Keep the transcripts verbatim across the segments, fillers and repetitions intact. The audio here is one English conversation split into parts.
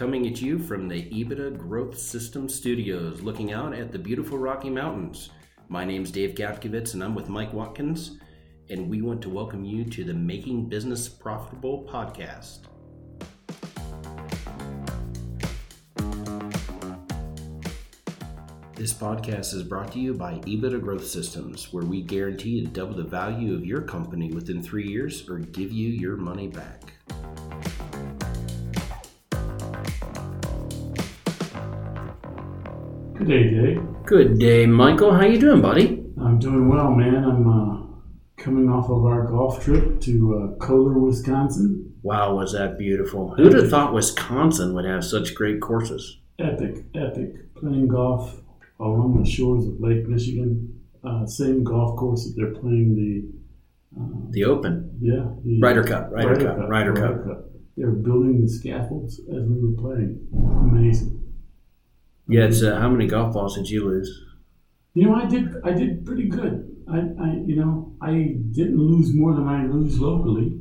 coming at you from the EBITDA Growth Systems studios, looking out at the beautiful Rocky Mountains. My name's Dave Kapkiewicz, and I'm with Mike Watkins, and we want to welcome you to the Making Business Profitable podcast. This podcast is brought to you by EBITDA Growth Systems, where we guarantee to double the value of your company within three years or give you your money back. Good day, Dave. Good day, Michael. How you doing, buddy? I'm doing well, man. I'm uh, coming off of our golf trip to uh, Kohler, Wisconsin. Wow, was that beautiful. Who'd have thought Wisconsin would have such great courses? Epic, epic. Playing golf along the shores of Lake Michigan, uh, same golf course that they're playing the... Uh, the Open. Yeah. The Ryder Cup, Ryder, Ryder Cup, Cup, Ryder Cup. Ryder Cup. They were building the scaffolds as we were playing. Amazing. Yeah, it's uh, how many golf balls did you lose? You know, I did. I did pretty good. I, I, you know, I didn't lose more than I lose locally.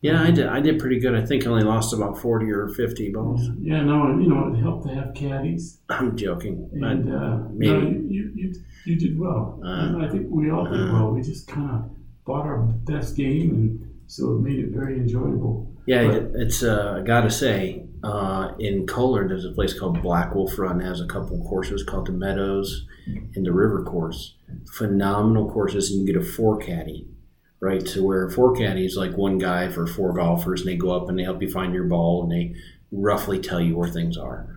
Yeah, I did. I did pretty good. I think I only lost about forty or fifty balls. Yeah, no, you know, it helped to have caddies. I'm joking. And uh, maybe. No, you, you, you did well. Uh, I think we all did uh, well. We just kind of bought our best game, and so it made it very enjoyable. Yeah, but it's. Uh, I gotta say. Uh, in Kohler, there's a place called Blackwolf Run. It has a couple of courses called the Meadows and the River Course. Phenomenal courses, and you can get a four caddy, right? So where a four caddy is like one guy for four golfers, and they go up and they help you find your ball, and they roughly tell you where things are.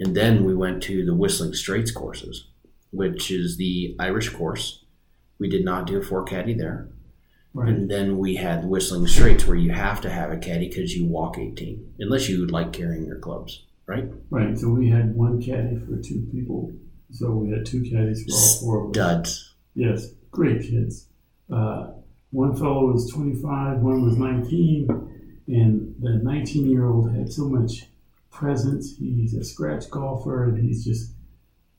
And then we went to the Whistling Straits courses, which is the Irish course. We did not do a four caddy there. Right. And then we had Whistling Straits, where you have to have a caddy because you walk eighteen, unless you would like carrying your clubs, right? Right. So we had one caddy for two people. So we had two caddies for all four of us. Duds. Yes. Great kids. Uh, one fellow was twenty-five, one was nineteen, and the nineteen-year-old had so much presence. He's a scratch golfer, and he's just,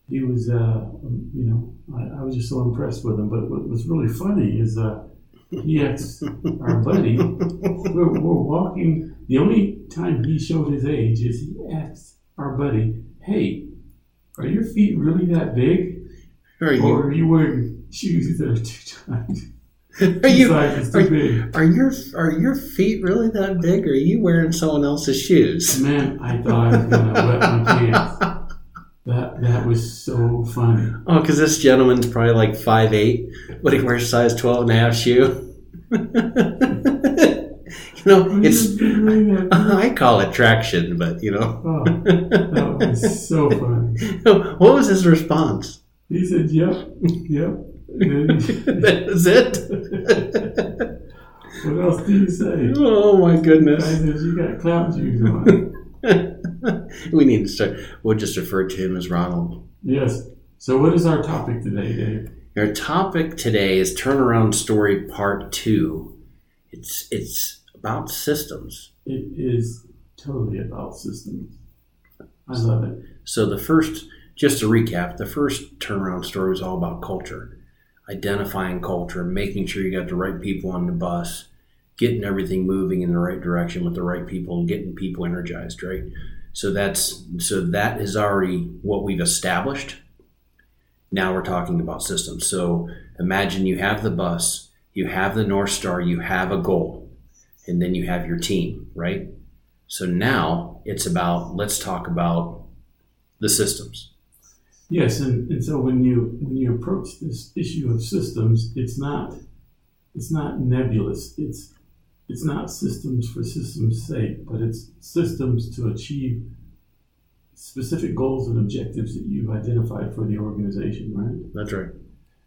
he was, uh, you know, I, I was just so impressed with him. But what was really funny is uh he asked our buddy, we're, we're walking, the only time he showed his age is he asked our buddy, hey, are your feet really that big? Are you, or are you wearing shoes that are too tight? Are you, are, too big? Are, your, are your feet really that big, or are you wearing someone else's shoes? Man, I thought I was going to wet my pants. That that was so funny. Oh, because this gentleman's probably like five eight, but he wears a size twelve and a half shoe. You know, it's I call it traction, but you know. Oh, that was so funny. What was his response? He said, yep, yep. That was it? What else do you say? Oh, my goodness. I said, you got clown shoes on. We need to start. We'll just refer to him as Ronald. Yes. So what is our topic today, Dave? Our topic today is Turnaround Story Part Two. It's it's about systems. It is totally about systems. I love it. So the first, just to recap, the first Turnaround Story was all about culture, identifying culture, making sure you got the right people on the bus, getting everything moving in the right direction with the right people, getting people energized, right? So that's so that is already what we've established. Now we're talking about systems. So imagine you have the bus, you have the North Star, you have a goal, and then you have your team, right? So now it's about, let's talk about the systems. Yes, and, and so when you when you approach this issue of systems, it's not it's not nebulous. It's It's not systems for systems' sake, but it's systems to achieve specific goals and objectives that you've identified for the organization, right? That's right.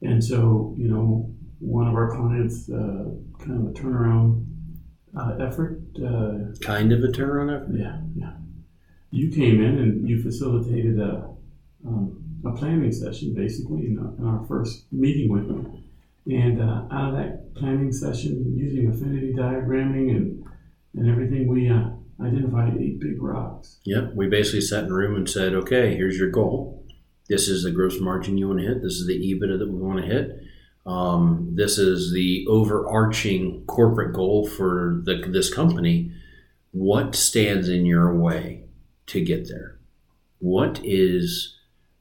And so, you know, one of our clients, uh, kind of a turnaround uh, effort. Uh, kind of a turnaround effort? Yeah, yeah. You came in and you facilitated a, um, a planning session, basically, in our, in our first meeting with them. And uh, out of that planning session, using affinity diagramming and and everything, we uh, identified eight big rocks. Yep. We basically sat in a room and said, okay, here's your goal. This is the gross margin you want to hit. This is the EBITDA that we want to hit. Um, this is the overarching corporate goal for the, this company. What stands in your way? to get there? What is,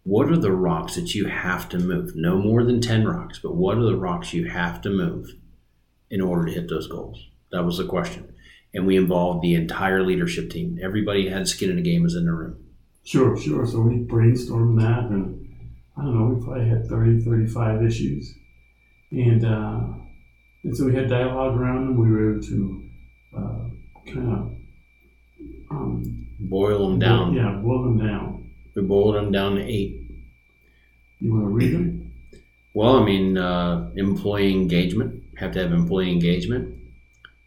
what are the rocks that you have to move? No more than ten rocks, but what are the rocks you have to move in order to hit those goals? That was the question. And we involved the entire leadership team. Everybody had skin in the game, was in the room. Sure, sure. So we brainstormed that, and I don't know, we probably had thirty, thirty-five issues. And, uh, and so we had dialogue around them. We were able to uh, kind of... Um, boil them down. Yeah, boil them down. We boiled them down to eight. You want to read them? Well, I mean, uh, employee engagement. Have to have employee engagement.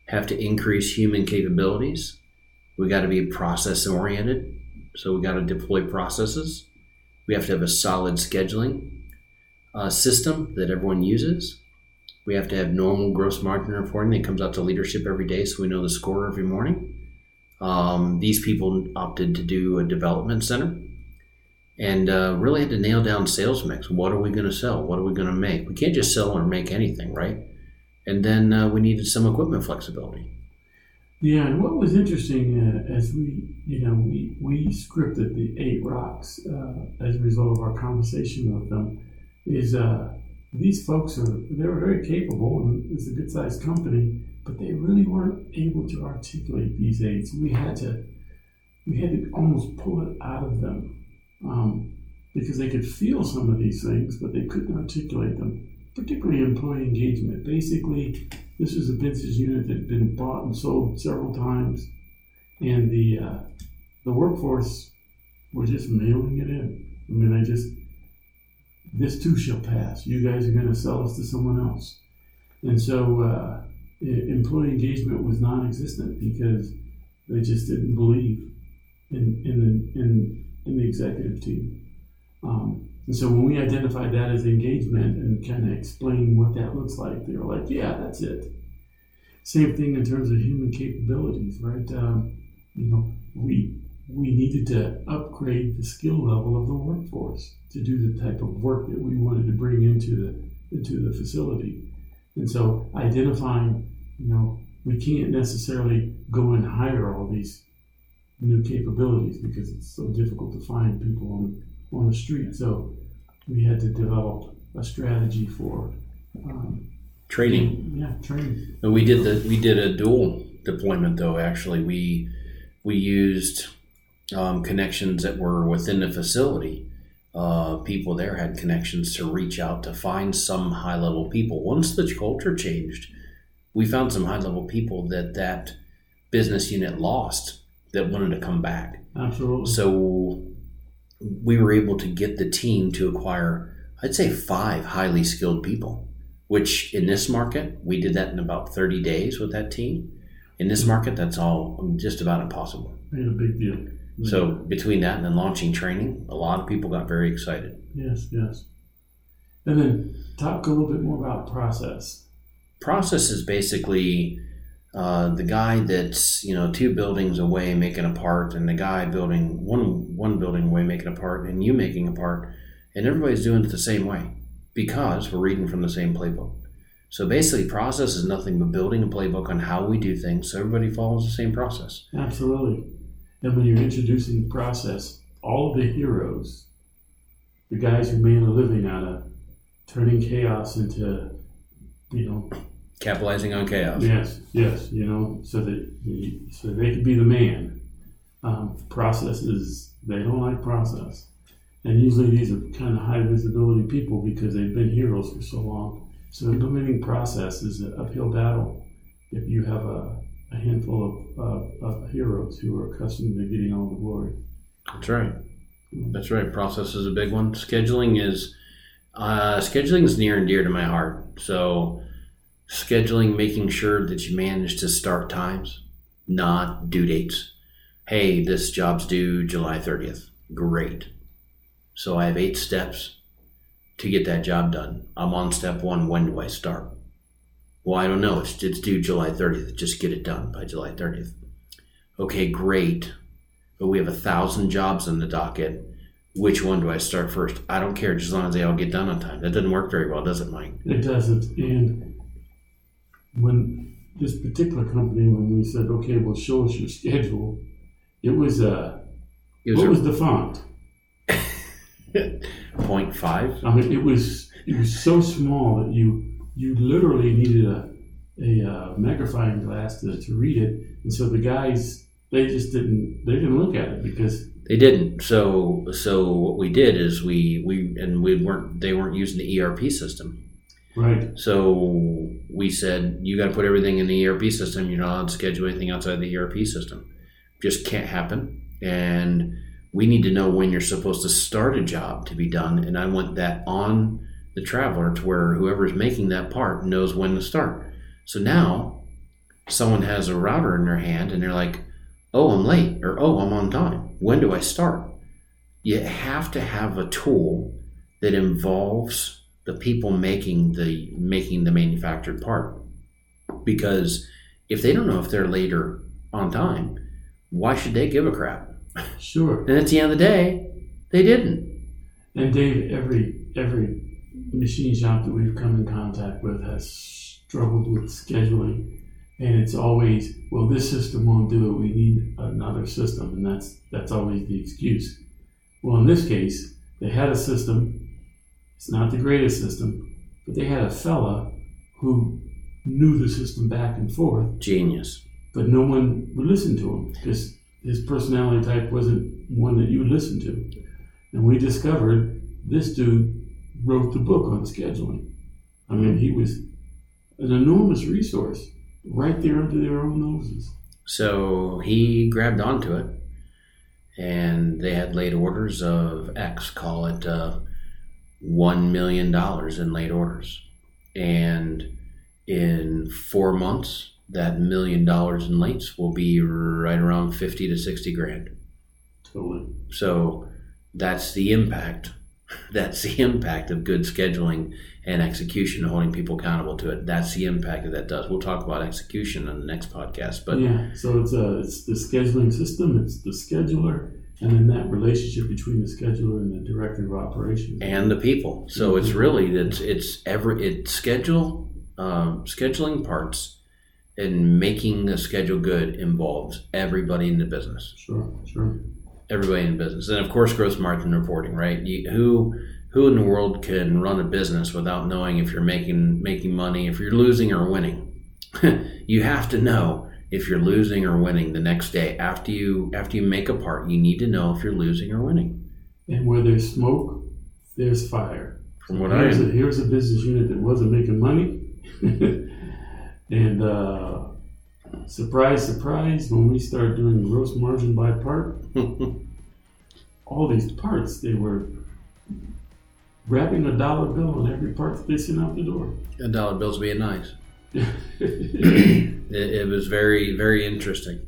Have to increase human capabilities. We got to be process oriented. So we got to deploy processes. We have to have a solid scheduling uh, system that everyone uses. We have to have normal gross margin reporting that comes out to leadership every day, so we know the score every morning. Um, these people opted to do a development center, and uh, really had to nail down sales mix. What are we going to sell? What are we going to make? We can't just sell or make anything, right? And then uh, we needed some equipment flexibility. Yeah, and what was interesting uh, as we, you know, we, we scripted the eight rocks uh, as a result of our conversation with them, is uh, these folks are, they were very capable, and it's a good-sized company, but they really weren't able to articulate these eight. So we had to, we had to almost pull it out of them um, because they could feel some of these things, but they couldn't articulate them. Particularly employee engagement. Basically, this was a business unit that had been bought and sold several times, and the uh, the workforce were just mailing it in. I mean, I just, this too shall pass. You guys are going to sell us to someone else. And so uh, employee engagement was non-existent because they just didn't believe in in the, in, in the executive team. Um, And so when we identified that as engagement and kind of explained what that looks like, they were like, yeah, that's it. Same thing in terms of human capabilities, right? Um, you know, we we needed to upgrade the skill level of the workforce to do the type of work that we wanted to bring into the into the facility. And so identifying, you know, we can't necessarily go and hire all these new capabilities because it's so difficult to find people on on the street. So we had to develop a strategy for um, training. Yeah, training. And we did the we did a dual deployment though. Actually, we we used um, connections that were within the facility. Uh, people there had connections to reach out to find some high level people. Once the culture changed, we found some high level people that that business unit lost that wanted to come back. Absolutely. So we were able to get the team to acquire, I'd say, five highly skilled people, which in this market, we did that in about thirty days with that team. In this market, that's all just about impossible. Yeah, big deal. Yeah. So between that and then launching training, a lot of people got very excited. Yes, yes. And then talk a little bit more about process. Process is basically Uh, the guy that's, you know, two buildings away making a part, and the guy building one one building away making a part, and you making a part, and everybody's doing it the same way because we're reading from the same playbook. So basically, process is nothing but building a playbook on how we do things so everybody follows the same process. Absolutely. And when you're introducing the process, all of the heroes, the guys who made a living out of turning chaos into, you know, capitalizing on chaos. Yes, yes, you know, so that you, so they could be the man. Um, processes, they don't like process. And usually these are kind of high visibility people because they've been heroes for so long. So implementing process is an uphill battle if you have a, a handful of, of, of heroes who are accustomed to getting all the glory. That's right. That's right. Process is a big one. Scheduling is, uh, scheduling is near and dear to my heart. So scheduling, making sure that you manage to start times, not due dates. Hey, this job's due July thirtieth. Great. So I have eight steps to get that job done. I'm on step one. When do I start? Well, I don't know. It's, it's due July thirtieth. Just get it done by July thirtieth. Okay, great. But we have a thousand jobs on the docket. Which one do I start first? I don't care, just as long as they all get done on time. That doesn't work very well, does it, Mike? It doesn't. And when this particular company, when we said, okay, well, show us your schedule, it was a, was what a, was the font? point five. I mean, it was it was so small that you you literally needed a a uh, magnifying glass to, to read it, and so the guys they just didn't they didn't look at it because they didn't. So so what we did is we we and we weren't they weren't using the E R P system. Right. So we said, you got to put everything in the E R P system. You're not allowed to schedule anything outside the E R P system. Just can't happen. And we need to know when you're supposed to start a job to be done. And I want that on the traveler to where whoever's making that part knows when to start. So now someone has a router in their hand and they're like, oh, I'm late, or oh, I'm on time. When do I start? You have to have a tool that involves the people making the making the manufactured part. Because if they don't know if they're late or on time, why should they give a crap? Sure. And at the end of the day, they didn't. And Dave, every every machine shop that we've come in contact with has struggled with scheduling. And it's always, well, this system won't do it. We need another system. And that's that's always the excuse. Well, in this case, they had a system. It's not the greatest system, but they had a fella who knew the system back and forth. Genius. But no one would listen to him because his personality type wasn't one that you would listen to. And we discovered this dude wrote the book on scheduling. I mean, he was an enormous resource right there under their own noses. So he grabbed onto it, and they had late orders of X, call it uh, one million dollars in late orders. And in four months, that million dollars in lates will be right around fifty to sixty grand. Totally. So that's the impact. That's the impact of good scheduling and execution, holding people accountable to it. That's the impact that that does. We'll talk about execution on the next podcast. But yeah, so it's, a, it's the scheduling system, it's the scheduler, and then that relationship between the scheduler and the director of operations and the people. So it's really that it's every it's schedule um, scheduling parts and making the schedule good involves everybody in the business. Sure, sure. Everybody in the business, and of course, gross margin reporting. Right? You, who who in the world can run a business without knowing if you're making making money, if you're losing or winning? You have to know. If you're losing or winning the next day, after you after you make a part, you need to know if you're losing or winning. And where there's smoke, there's fire. From what here's I a, here's a business unit that wasn't making money, and uh, surprise, surprise, when we started doing gross margin by part, all these parts, they were wrapping a dollar bill on every part that they sent out the door. A dollar bill's being nice. it, it was very, very interesting.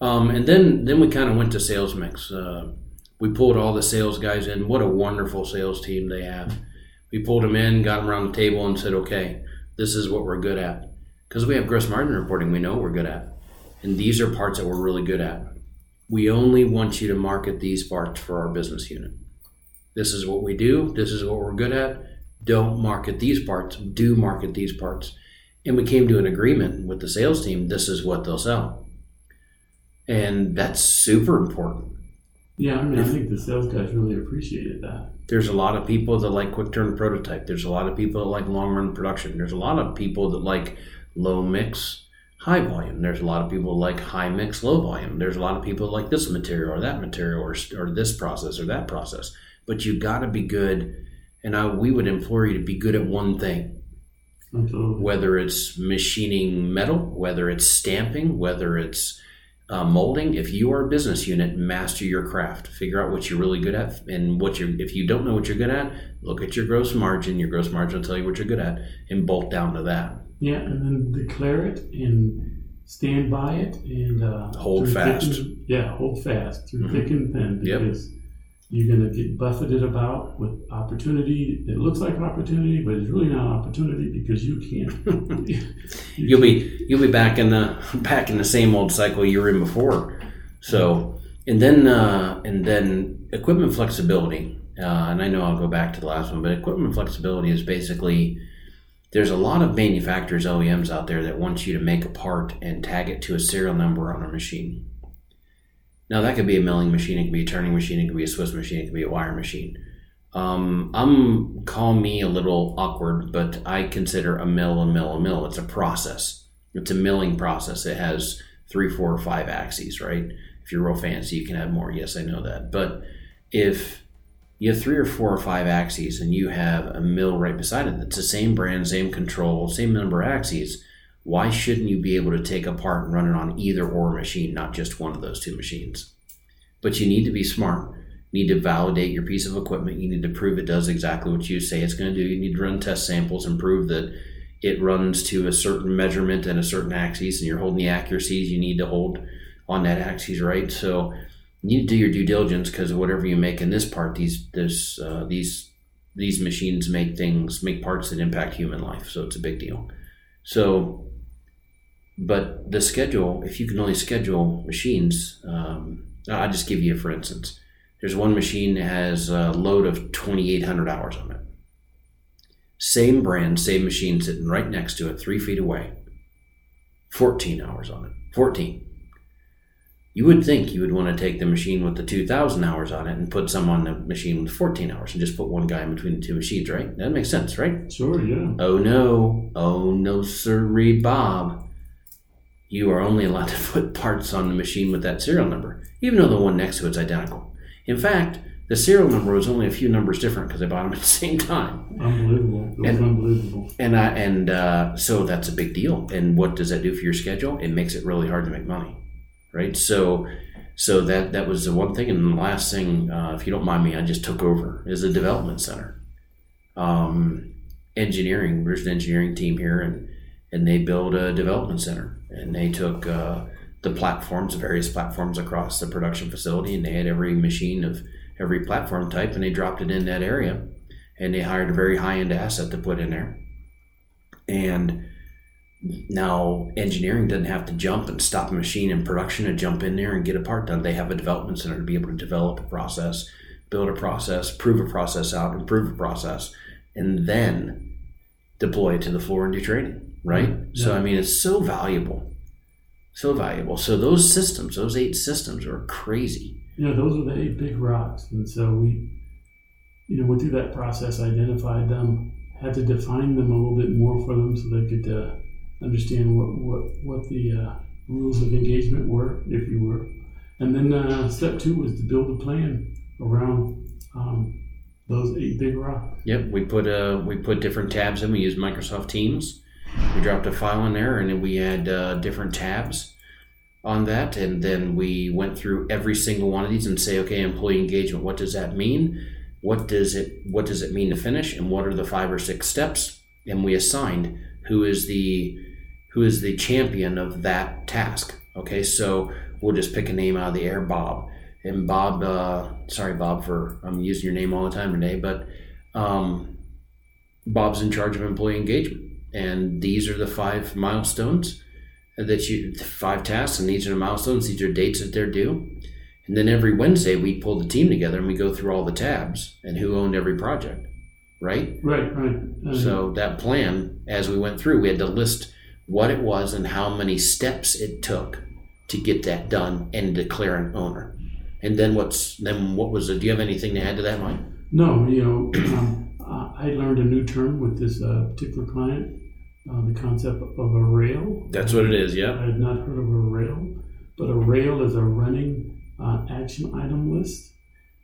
Um, and then, then we kind of went to sales mix. Uh, we pulled all the sales guys in. What a wonderful sales team they have. We pulled them in, got them around the table and said, okay, this is what we're good at. Because we have gross margin reporting, we know what we're good at. And these are parts that we're really good at. We only want you to market these parts for our business unit. This is what we do. This is what we're good at. Don't market these parts. Do market these parts. And we came to an agreement with the sales team, this is what they'll sell. And that's super important. Yeah, I mean, I think the sales guys really appreciated that. There's a lot of people that like quick turn prototype. There's a lot of people that like long run production. There's a lot of people that like low mix, high volume. There's a lot of people that like high mix, low volume. There's a lot of people that like this material or that material or, or this process or that process. But you got to be good. And I, we would implore you to be good at one thing. Absolutely. Whether it's machining metal, whether it's stamping, whether it's uh, molding, if you are a business unit, master your craft. Figure out what you're really good at, and what you if you don't know what you're good at, look at your gross margin. Your gross margin will tell you what you're good at, and bolt down to that. Yeah, and then declare it and stand by it and uh, hold fast. And, yeah, hold fast through mm-hmm. thick and thin because yep. you're going to get buffeted about with opportunity. It looks like opportunity, but it's really not opportunity because you can't. you you'll be you'll be back in the back in the same old cycle you were in before. So and then uh, and then equipment flexibility. Uh, and I know I'll go back to the last one, but equipment flexibility is basically there's a lot of manufacturers, O E Ms out there that want you to make a part and tag it to a serial number on a machine. Now that could be a milling machine, it could be a turning machine, it could be a Swiss machine, it could be a wire machine. Um, I'm call me a little awkward, but I consider a mill a mill a mill. It's a process. It's a milling process. It has three, four, or five axes, right? If you're real fancy, you can have more. Yes, I know that. But if you have three or four or five axes and you have a mill right beside it, it's the same brand, same control, same number of axes. Why shouldn't you be able to take a part and run it on either or machine, not just one of those two machines? But you need to be smart. You need to validate your piece of equipment. You need to prove it does exactly what you say it's going to do. You need to run test samples and prove that it runs to a certain measurement and a certain axis, and you're holding the accuracies you need to hold on that axis, right? So you need to do your due diligence, because whatever you make in this part, these this, uh, these these machines make things, make parts that impact human life. So it's a big deal. So. But the schedule, if you can only schedule machines, um, I'll just give you, for instance, there's one machine that has a load of twenty-eight hundred hours on it. Same brand, same machine sitting right next to it, three feet away, fourteen hours on it, fourteen. You would think you would want to take the machine with the two thousand hours on it and put some on the machine with fourteen hours and just put one guy in between the two machines, right? That makes sense, right? Sure, yeah. Oh no, oh no, sir, Reed Bob. You are only allowed to put parts on the machine with that serial number, even though the one next to it's identical. In fact, the serial number was only a few numbers different because I bought them at the same time. Unbelievable. It and, was unbelievable. And, I, and uh, so that's a big deal. And what does that do for your schedule? It makes it really hard to make money, right? So so that, that was the one thing. And the last thing, uh, if you don't mind me, I just took over, is the development center. Um, engineering, there's an engineering team here, and and they build a development center, and they took uh, the platforms, various platforms across the production facility, and they had every machine of every platform type, and they dropped it in that area, and they hired a very high-end asset to put in there. And now engineering doesn't have to jump and stop a machine in production and jump in there and get a part done. They have a development center to be able to develop a process, build a process, prove a process out, improve a process, and then deploy it to the floor and do training. Right? Yeah. So, I mean, it's so valuable. So valuable. So those systems, those eight systems are crazy. Yeah, those are the eight big rocks. And so we, you know, went through that process, identified them, had to define them a little bit more for them so they could uh, understand what, what, what the uh, rules of engagement were, if you were. And then uh, step two was to build a plan around um, those eight big rocks. Yep. We put, uh, we put different tabs in. We used Microsoft Teams. We dropped a file in there, and then we had uh, different tabs on that, and then we went through every single one of these and say, okay, employee engagement, what does that mean? What does it what does it mean to finish, and what are the five or six steps? And we assigned who is the who is the champion of that task. Okay, so we'll just pick a name out of the air, Bob. And Bob, uh, sorry, Bob, for I'm using your name all the time today, but um, Bob's in charge of employee engagement. And these are the five milestones that you, five tasks, and these are the milestones, these are dates that they're due. And then every Wednesday we pull the team together and we go through all the tabs and who owned every project, right? Right, right. Mm-hmm. So that plan, as we went through, we had to list what it was and how many steps it took to get that done and declare an owner. And then what's, then what was it? Do you have anything to add to that, Mike? No, you know, Uh, I learned a new term with this uh, particular client, uh, the concept of a rail. That's what it is, yeah. I had not heard of a rail, but a rail is a running uh, action item list.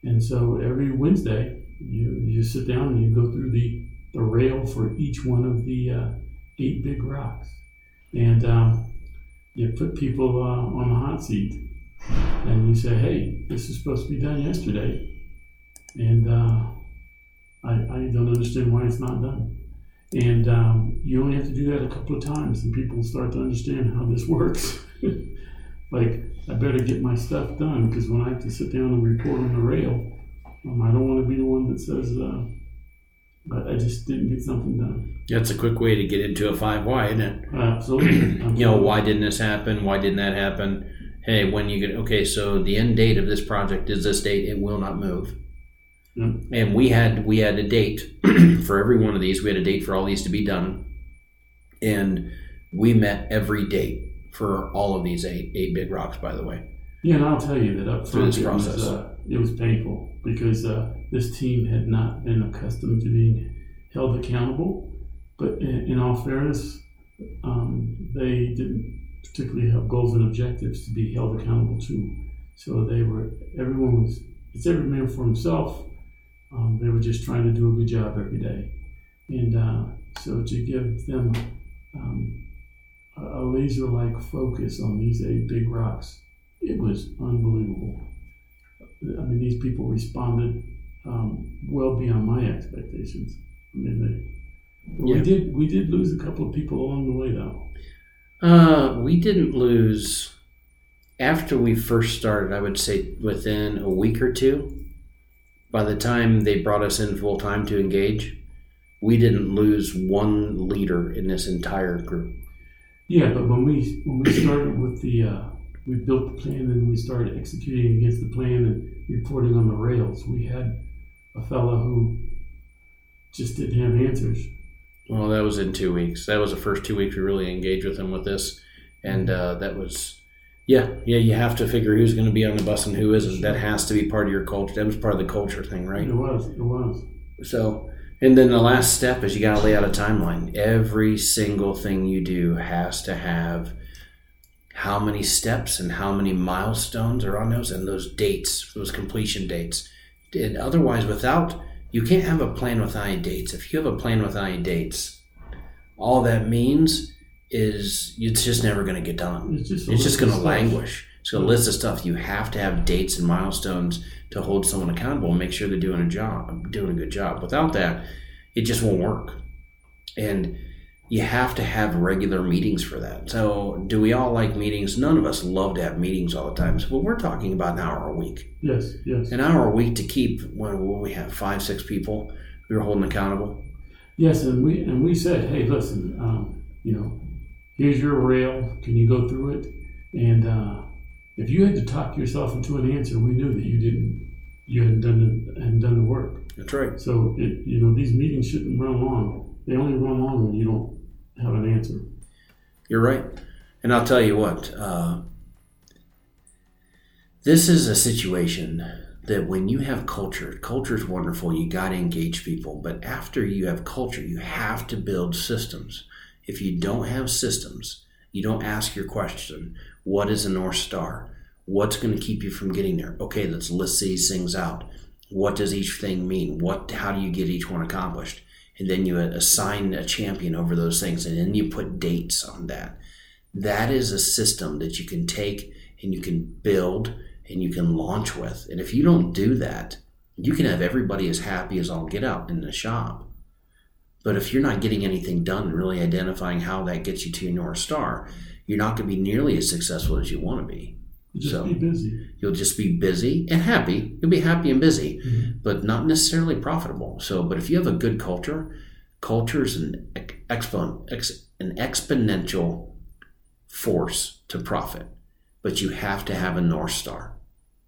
And so every Wednesday, you, you sit down and you go through the, the rail for each one of the uh, eight big rocks. And um, you put people uh, on the hot seat, and you say, hey, this is supposed to be done yesterday. And uh, I, I don't understand why it's not done. And um, you only have to do that a couple of times and people start to understand how this works. Like, I better get my stuff done, because when I have to sit down and report on the rail, um, I don't want to be the one that says, uh, I, I just didn't get something done. That's a quick way to get into a five why, isn't it? Uh, absolutely. absolutely. You know, why didn't this happen? Why didn't that happen? Hey, when you get, okay, so the end date of this project is this date, it will not move. And we had we had a date for every one of these. We had a date for all these to be done, and we met every date for all of these eight eight big rocks. By the way, Yeah, and I'll tell you that up front, it was, uh, it was painful because uh, this team had not been accustomed to being held accountable. But in, in all fairness, um, they didn't particularly have goals and objectives to be held accountable to. So they were, everyone was, it's every man for himself. Um, they were just trying to do a good job every day. And uh, so to give them um, a laser-like focus on these eight big rocks, it was unbelievable. I mean, these people responded um, well beyond my expectations. I mean, they, we yeah. did we did lose a couple of people along the way, though. Uh, we didn't lose. After we first started, I would say within a week or two, by the time they brought us in full-time to engage, we didn't lose one leader in this entire group. Yeah, but when we when we started with the... Uh, we built the plan and we started executing against the plan and reporting on the rails. We had a fellow who just didn't have answers. Well, that was in two weeks. That was the first two weeks we really engaged with him with this. And uh, that was, yeah, yeah, you have to figure who's going to be on the bus and who isn't. Sure. That has to be part of your culture. That was part of the culture thing, right? It was, it was. So, and then the last step is you got to lay out a timeline. Every single thing you do has to have how many steps and how many milestones are on those and those dates, those completion dates. And otherwise, without, you can't have a plan without any dates. If you have a plan without any dates, all that means is it's just never going to get done. It's just, it's just going to languish. It's a list of stuff. You have to have dates and milestones to hold someone accountable and make sure they're doing a job, doing a good job. Without that, it just won't work. And you have to have regular meetings for that. So do we all like meetings? None of us love to have meetings all the time. So we're talking about an hour a week. Yes, yes. An hour a week to keep when we have five, six people we were holding accountable. Yes, and we and we said, hey, listen, um, you know, here's your rail. Can you go through it? And uh, if you had to talk yourself into an answer, we knew that you didn't. You hadn't done the, hadn't done the work. That's right. So it, you know, these meetings shouldn't run long. They only run on when you don't have an answer. You're right. And I'll tell you what, uh, this is a situation that when you have culture, culture is wonderful, you got to engage people. But after you have culture, you have to build systems. If you don't have systems, you don't ask your question, what is the North Star? What's going to keep you from getting there? Okay, let's list these things out. What does each thing mean? What? How do you get each one accomplished? And then you assign a champion over those things, and then you put dates on that. That is a system that you can take and you can build and you can launch with. And if you don't do that, you can have everybody as happy as all get out in the shop. But if you're not getting anything done and really identifying how that gets you to your North Star, you're not going to be nearly as successful as you want to be. Just so be busy. You'll just be busy and happy. You'll be happy and busy, mm-hmm. but not necessarily profitable. So, but if you have a good culture, culture is an expo- ex- an exponential force to profit. But you have to have a North Star.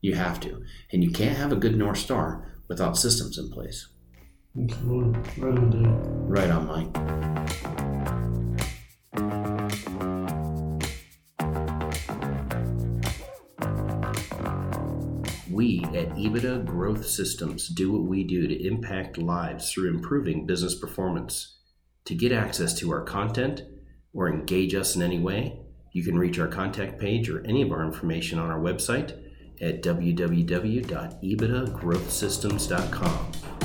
You have to, and you can't have a good North Star without systems in place. Absolutely, right on, Dave. Right on, Mike. We at EBITDA Growth Systems do what we do to impact lives through improving business performance. To get access to our content or engage us in any way, you can reach our contact page or any of our information on our website at w w w dot ebitdagrowthsystems dot com.